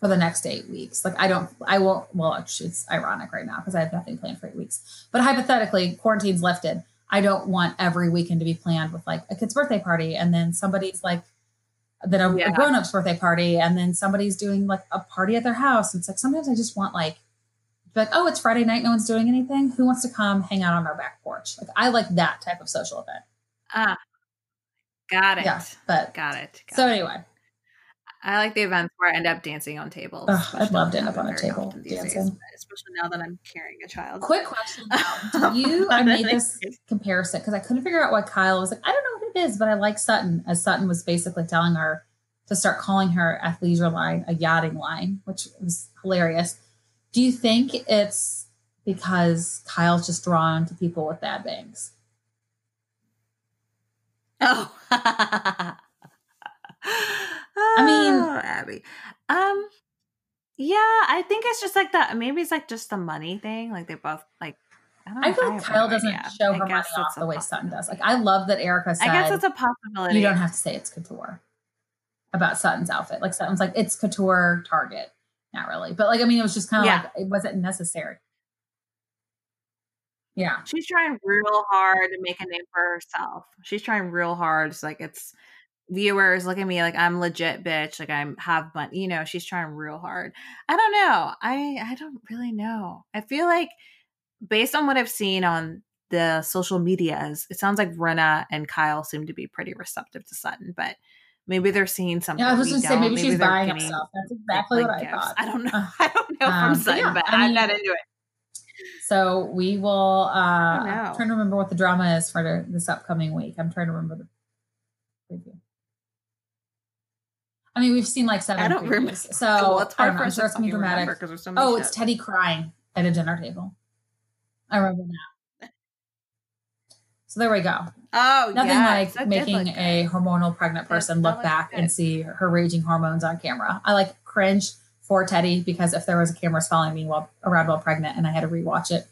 for the next 8 weeks. Like I won't, well, it's ironic right now because I have nothing planned for 8 weeks, but hypothetically quarantine's lifted. I don't want every weekend to be planned with like a kid's birthday party. And then somebody's like, then a grown-up's birthday party. And then somebody's doing like a party at their house. And it's like, sometimes I just want like, oh, it's Friday night. No one's doing anything. Who wants to come hang out on our back porch? Like I like that type of social event. Got it. Yeah, but got it. Anyway, I like the events where I end up dancing on tables. Oh, I'd love to end up on a table dancing, especially now that I'm carrying a child. Quick question now. I made this comparison because I couldn't figure out why Kyle was like, I don't know what it is, but I like Sutton, as Sutton was basically telling her to start calling her athleisure line a yachting line, which was hilarious. Do you think it's because Kyle's just drawn to people with bad bangs? Oh, I mean, Abby. Yeah, I think it's just like that. Maybe it's like just the money thing. Like they both like. I feel like Kyle doesn't show her money off the way Sutton does. Like I love that Erica said. I guess it's a possibility. You don't have to say it's couture about Sutton's outfit. Like Sutton's like it's couture Target. Not really, but like I mean, it was just kind of like it wasn't necessary. Yeah, she's trying real hard to make a name for herself. She's trying real hard. It's like it's. Viewers look at me like I'm legit bitch. Like I'm have money, you know, she's trying real hard. I don't know. I don't really know. I feel like based on what I've seen on the social medias, it sounds like Renna and Kyle seem to be pretty receptive to Sutton, but maybe they're seeing something. Yeah, I was just going to say, maybe she's buying herself. That's exactly what I thought. I don't know. I don't know from Sutton, but I mean, I'm not into it. So we will, I'm trying to remember what the drama is for this upcoming week. I'm trying to remember the preview. I mean, we've seen like 7. I don't remember. So well, it's hard for us to be dramatic. It's Teddy crying at a dinner table. I remember that. So there we go. Oh, nothing like making a hormonal pregnant person look back and see her raging hormones on camera. I like cringe for Teddy because if there was a camera following me while pregnant and I had to rewatch it,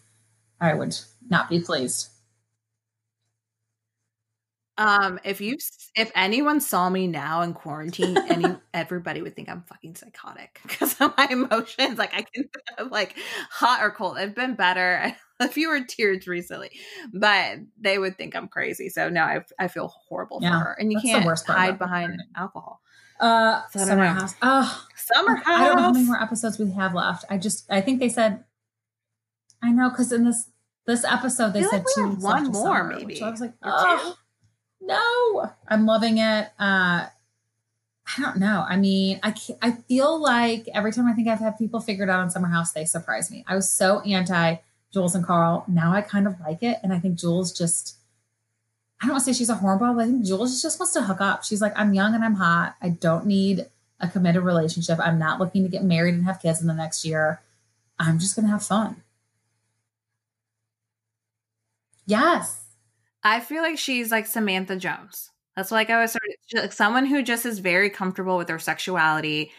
I would not be pleased. If anyone saw me now in quarantine, everybody would think I'm fucking psychotic because of my emotions. Like I can like hot or cold. I've been better. A fewer tears recently, but they would think I'm crazy. So no, I feel horrible for her. And you can't hide behind alcohol. Summer House. Oh, Summer House. I don't know how many more episodes we have left. I think they said, I know. Cause in this episode, they said like one more, summer, maybe. So I was like, oh. No, I'm loving it. I don't know. I mean, I feel like every time I think I've had people figured out on Summer House, they surprise me. I was so anti Jules and Carl. Now I kind of like it. And I think Jules just, I don't want to say she's a hornball, but I think Jules just wants to hook up. She's like, I'm young and I'm hot. I don't need a committed relationship. I'm not looking to get married and have kids in the next year. I'm just going to have fun. Yes. I feel like she's like Samantha Jones. That's like I always like someone who just is very comfortable with their sexuality,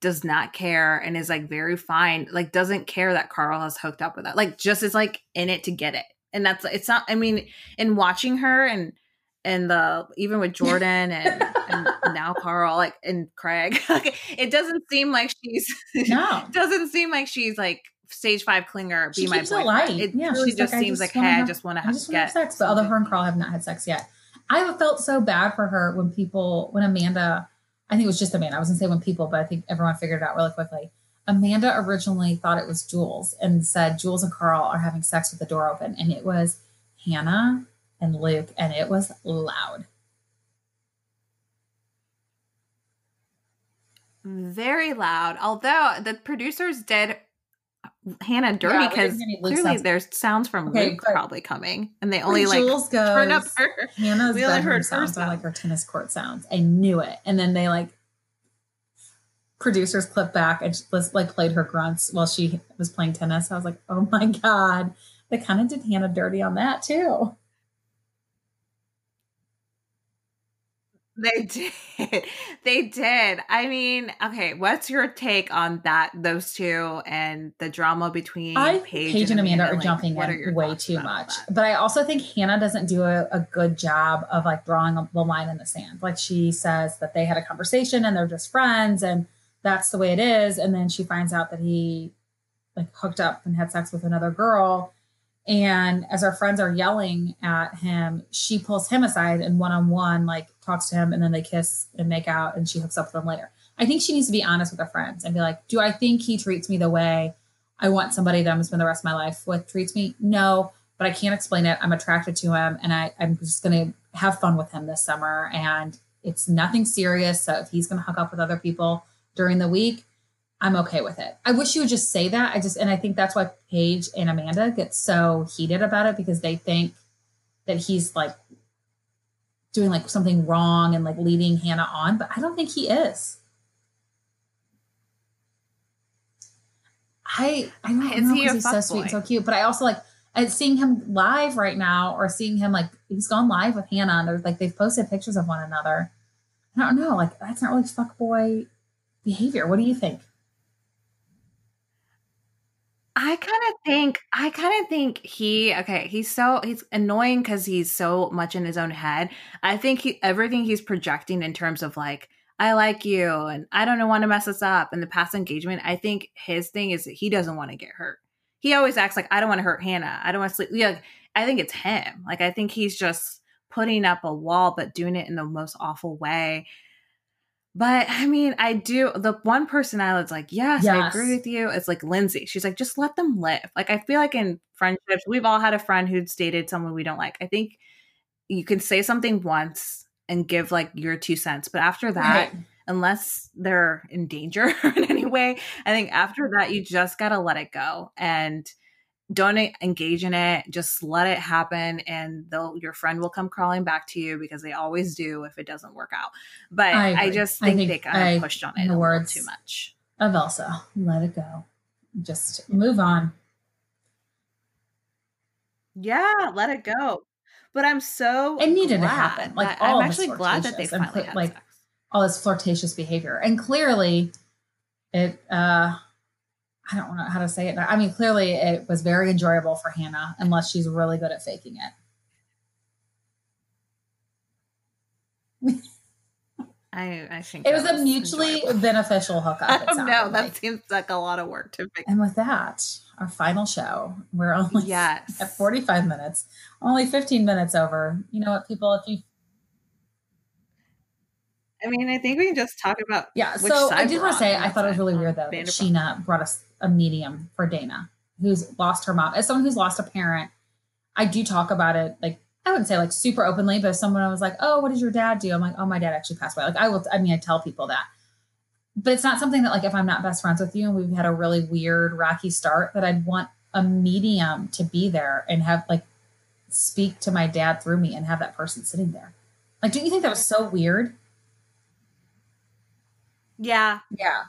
does not care, and is like very fine. Like doesn't care that Carl has hooked up with that. Like just is like in it to get it. And that's it's not. I mean, in watching her and the even with Jordan and now Carl like and Craig, like, it doesn't seem like she's it doesn't seem like she's like. Stage 5 clinger, be my boyfriend. It really just seems like, hey, I just want to have sex. But although her and Carl have not had sex yet, I felt so bad for her when Amanda, I think it was just Amanda. I was going to say when people, but I think everyone figured it out really quickly. Amanda originally thought it was Jules and said Jules and Carl are having sex with the door open. And it was Hannah and Luke. And it was loud. Very loud. Although the producers did Hannah dirty because clearly there's sounds from Luke probably coming, and they only like goes, turn up her. Hannah's bedroom sounds are like her tennis court sounds. I knew it, and then they like producers clip back and like played her grunts while she was playing tennis. I was like, oh my god, they kind of did Hannah dirty on that too. They did. I mean, okay, what's your take on that, those two, and the drama between Paige and Amanda? Are jumping in way too much. But I also think Hannah doesn't do a good job of like drawing the line in the sand. Like she says that they had a conversation and they're just friends and that's the way it is. And then she finds out that he like hooked up and had sex with another girl. And as our friends are yelling at him, she pulls him aside and one-on-one, like talks to him, and then they kiss and make out and she hooks up with them later. I think she needs to be honest with her friends and be like, do I think he treats me the way I want somebody that I'm going to spend the rest of my life with treats me? No, but I can't explain it. I'm attracted to him and I'm just going to have fun with him this summer. And it's nothing serious. So if he's going to hook up with other people during the week, I'm okay with it. I wish you would just say that. And I think that's why Paige and Amanda get so heated about it, because they think that he's like doing like something wrong and like leading Hannah on, but I don't think he is. I don't know, because he's so sweet and so cute, but I also seeing him live right now, or seeing him like he's gone live with Hannah and they're like, they've posted pictures of one another. I don't know. Like, that's not really fuckboy behavior. What do you think? I kind of think he's annoying because he's so much in his own head. I think everything he's projecting in terms of like, I like you and I don't want to mess this up, and the past engagement, I think his thing is that he doesn't want to get hurt. He always acts like, I don't want to hurt Hannah. I don't want to sleep. Yeah, I think it's him. Like, I think he's just putting up a wall, but doing it in the most awful way. But I mean, the one person I was like, yes, I agree with you. It's like Lindsay. She's like, just let them live. Like, I feel like in friendships, we've all had a friend who's dated someone we don't like. I think you can say something once and give like your 2 cents. But after that, right, unless they're in danger in any way, I think after that, you just got to let it go and don't engage in it. Just let it happen. And your friend will come crawling back to you, because they always do if it doesn't work out. But I just think they kind of pushed on it a little too much. Of Elsa, let it go. Just move on. Yeah, let it go. But I'm so glad. It needed to happen. Like, I'm actually glad that they finally had like sex. All this flirtatious behavior. And clearly it, I don't know how to say it. I mean, clearly it was very enjoyable for Hannah, unless she's really good at faking it. I think it was a mutually beneficial hookup. I don't know. That seems like a lot of work to make. And with that, our final show. We're only at 45 minutes, only 15 minutes over. You know what, people? I think we can just talk about. Yeah. So I did want to say, I thought it was really weird though that Sheena brought us a medium for Dana, who's lost her mom. As someone who's lost a parent, I do talk about it. Like, I wouldn't say like super openly, but if someone was like, oh, what does your dad do? I'm like, oh, my dad actually passed away. Like, I tell people that, but it's not something that like, if I'm not best friends with you and we've had a really weird, rocky start, that I'd want a medium to be there and have like speak to my dad through me and have that person sitting there. Like, don't you think that was so weird? Yeah. Yeah.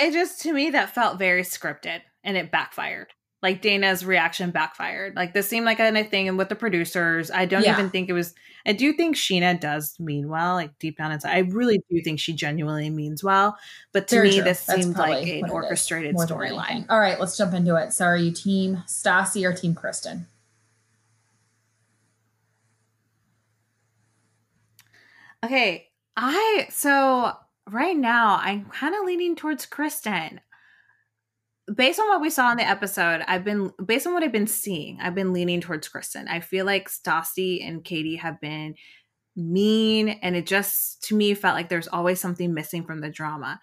It just, to me, that felt very scripted, and it backfired. Like, Dana's reaction backfired. Like, this seemed like a thing. And with the producers, I don't even think it was. I do think Sheena does mean well, like deep down inside. I really do think she genuinely means well. But to me, this seemed like an orchestrated storyline. All right, let's jump into it. So, are you team Stassi or team Kristen? Okay. Right now, I'm kind of leaning towards Kristen. Based on what we saw in the episode, based on what I've been seeing, I've been leaning towards Kristen. I feel like Stassi and Katie have been mean, and it just, to me, felt like there's always something missing from the drama.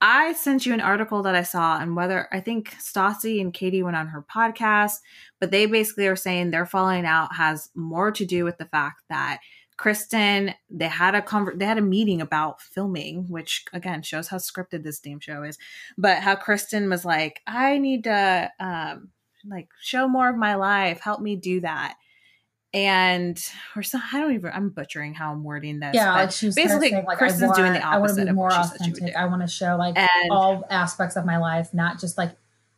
I sent you an article that I saw, and whether I think Stassi and Katie went on her podcast, but they basically are saying their falling out has more to do with the fact that Kristen, they had a meeting about filming, which again shows how scripted this damn show is, but how Kristen was like, I need to show more of my life, help me do that. And I'm butchering how I'm wording this. Yeah, like she was basically saying, like, Kristen's doing the opposite of what she said she would do. I want to show like all aspects of my life, not just like,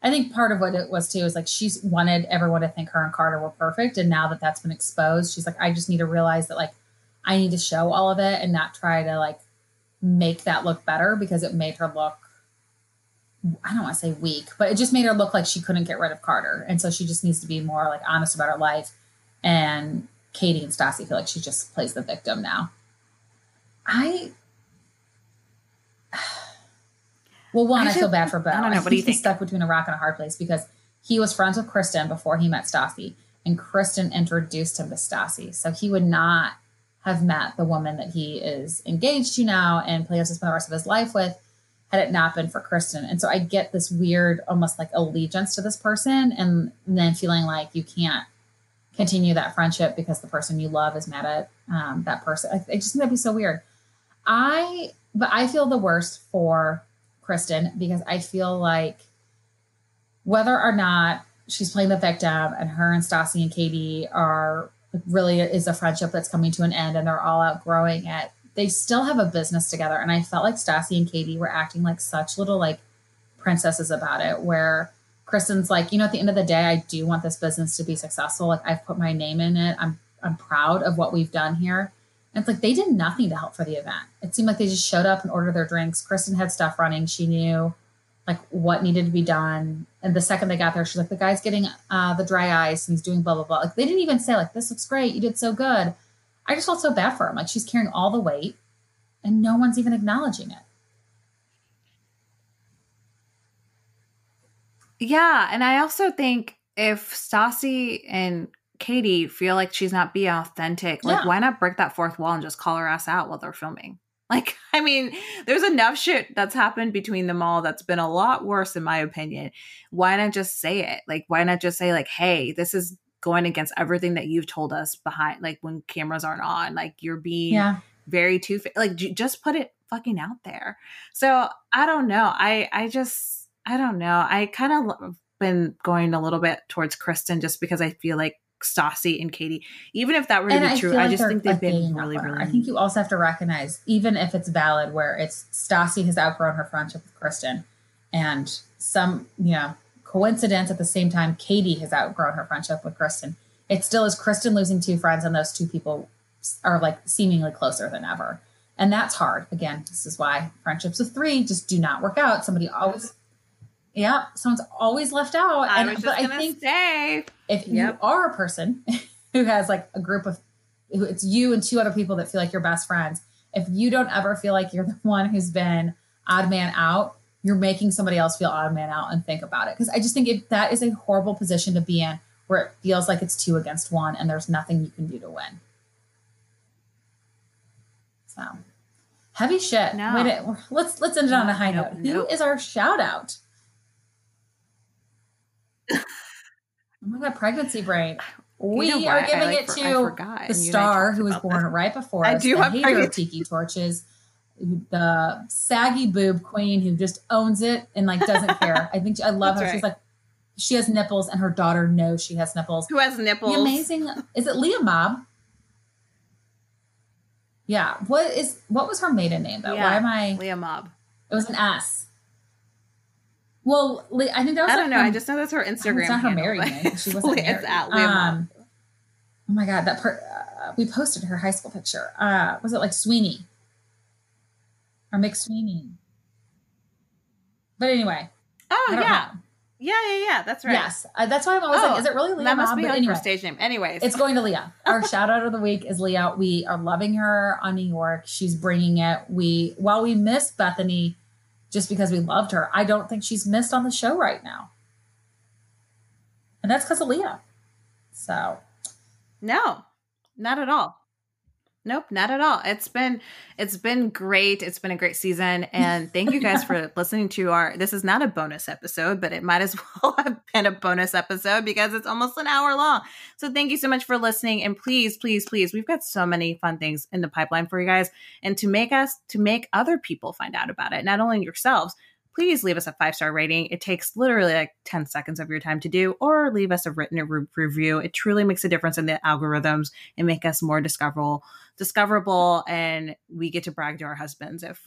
I think part of what it was too is like she's wanted everyone to think her and Carter were perfect, and now that that's been exposed, she's like, I just need to realize that like I need to show all of it and not try to like make that look better, because it made her look, I don't want to say weak, but it just made her look like she couldn't get rid of Carter. And so she just needs to be more like honest about her life. And Katie and Stassi feel like she just plays the victim now. Well, one, I feel bad for Bo. I don't know. What do you think? He's stuck between a rock and a hard place because he was friends with Kristen before he met Stassi, and Kristen introduced him to Stassi. So he would not have met the woman that he is engaged to now and plans to spend the rest of his life with had it not been for Kristen. And so I get this weird, almost like allegiance to this person, and then feeling like you can't continue that friendship because the person you love is mad at that person. I just think that'd be so weird. But I feel the worst for Kristen because I feel like whether or not she's playing the victim and her and Stassi and Katie are really is a friendship that's coming to an end and they're all outgrowing it, they still have a business together. And I felt like Stassi and Katie were acting like such little like princesses about it, where Kristen's like, you know, at the end of the day, I do want this business to be successful. Like, I've put my name in it. I'm proud of what we've done here. And it's like, they did nothing to help for the event. It seemed like they just showed up and ordered their drinks. Kristen had stuff running. She knew like what needed to be done. And the second they got there, she's like, the guy's getting the dry ice and he's doing blah, blah, blah. Like, they didn't even say like, this looks great. You did so good. I just felt so bad for him. Like, she's carrying all the weight and no one's even acknowledging it. Yeah, and I also think if Stassi and Katie feel like she's not being authentic, like, why not break that fourth wall and just call her ass out while they're filming? Like, I mean, there's enough shit that's happened between them all that's been a lot worse, in my opinion. Why not just say it? Like, why not just say, like, hey, this is going against everything that you've told us behind, like, when cameras aren't on, like, you're being very two-faced. Like, just put it fucking out there. So, I don't know. I don't know. I kind of been going a little bit towards Kristen just because I feel like Stassi and Katie, even if that were to be true, I just think they've been really, really. I think you also have to recognize, even if it's valid, where it's Stassi has outgrown her friendship with Kristen, and some, you know, coincidence at the same time, Katie has outgrown her friendship with Kristen. It still is Kristen losing two friends, and those two people are like seemingly closer than ever, and that's hard. Again, this is why friendships of three just do not work out. Somebody always. Yeah, someone's always left out. And, I think if you are a person who has like a group of, it's you and two other people that feel like you're best friends, if you don't ever feel like you're the one who's been odd man out, you're making somebody else feel odd man out, and think about it. Because I just think that is a horrible position to be in, where it feels like it's two against one and there's nothing you can do to win. So heavy shit. No. Let's end it on a high note. No. Who is our shout out? Oh my God, pregnancy brain. We are giving it to the star who was born right before us, the hater of tiki torches, the saggy boob queen who just owns it and like doesn't care. I think I love her. Right. She's like, she has nipples and her daughter knows she has nipples. Who has nipples? The amazing. Is it Leah Mob? Yeah. What was her maiden name though? Yeah. Why am I? Leah Mob. It was an S. Well, I think that was. I don't know. I just know that's her Instagram. It's not her married name. She wasn't married. It's at Liam. Oh my God, that part. We posted her high school picture. Was it like Sweeney or McSweeney? But anyway. Oh yeah, yeah. That's right. Yes, that's why I'm always like, is it really Liam? That must be her stage name. Anyways, it's going to Leah. Our shout out of the week is Leah. We are loving her on New York. She's bringing it. While we miss Bethany, just because we loved her, I don't think she's missed on the show right now. And that's because of Leah. So. No, not at all. Nope, not at all. It's been great. It's been a great season. And thank you guys for listening to this is not a bonus episode, but it might as well have been a bonus episode because it's almost an hour long. So thank you so much for listening. And please, please, please, we've got so many fun things in the pipeline for you guys. And to make other people find out about it, not only yourselves, please leave us a 5-star rating. It takes literally like 10 seconds of your time to do, or leave us a written review. It truly makes a difference in the algorithms and make us more discoverable. And we get to brag to our husbands if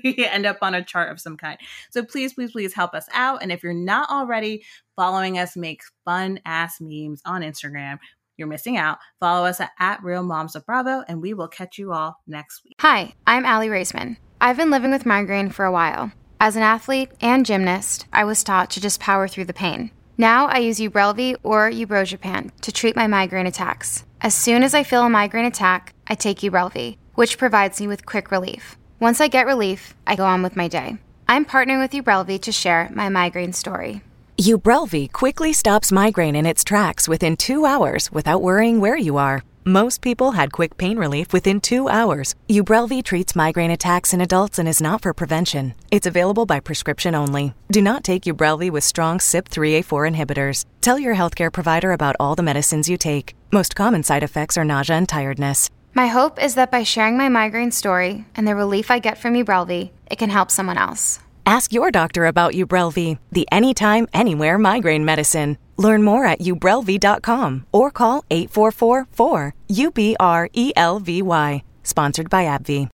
we end up on a chart of some kind. So please, please, please help us out. And if you're not already following us, make fun ass memes on Instagram. You're missing out. Follow us at Real Moms of Bravo, and we will catch you all next week. Hi, I'm Allie Raisman. I've been living with migraine for a while. As an athlete and gymnast, I was taught to just power through the pain. Now I use Ubrelvy or Ubrogepan to treat my migraine attacks. As soon as I feel a migraine attack, I take Ubrelvy, which provides me with quick relief. Once I get relief, I go on with my day. I'm partnering with Ubrelvy to share my migraine story. Ubrelvy quickly stops migraine in its tracks within 2 hours without worrying where you are. Most people had quick pain relief within 2 hours. Ubrelvy treats migraine attacks in adults and is not for prevention. It's available by prescription only. Do not take Ubrelvy with strong CYP3A4 inhibitors. Tell your healthcare provider about all the medicines you take. Most common side effects are nausea and tiredness. My hope is that by sharing my migraine story and the relief I get from Ubrelvy, it can help someone else. Ask your doctor about Ubrelvy, the anytime, anywhere migraine medicine. Learn more at ubrelvy.com or call 844-4-UBRELVY. Sponsored by AbbVie.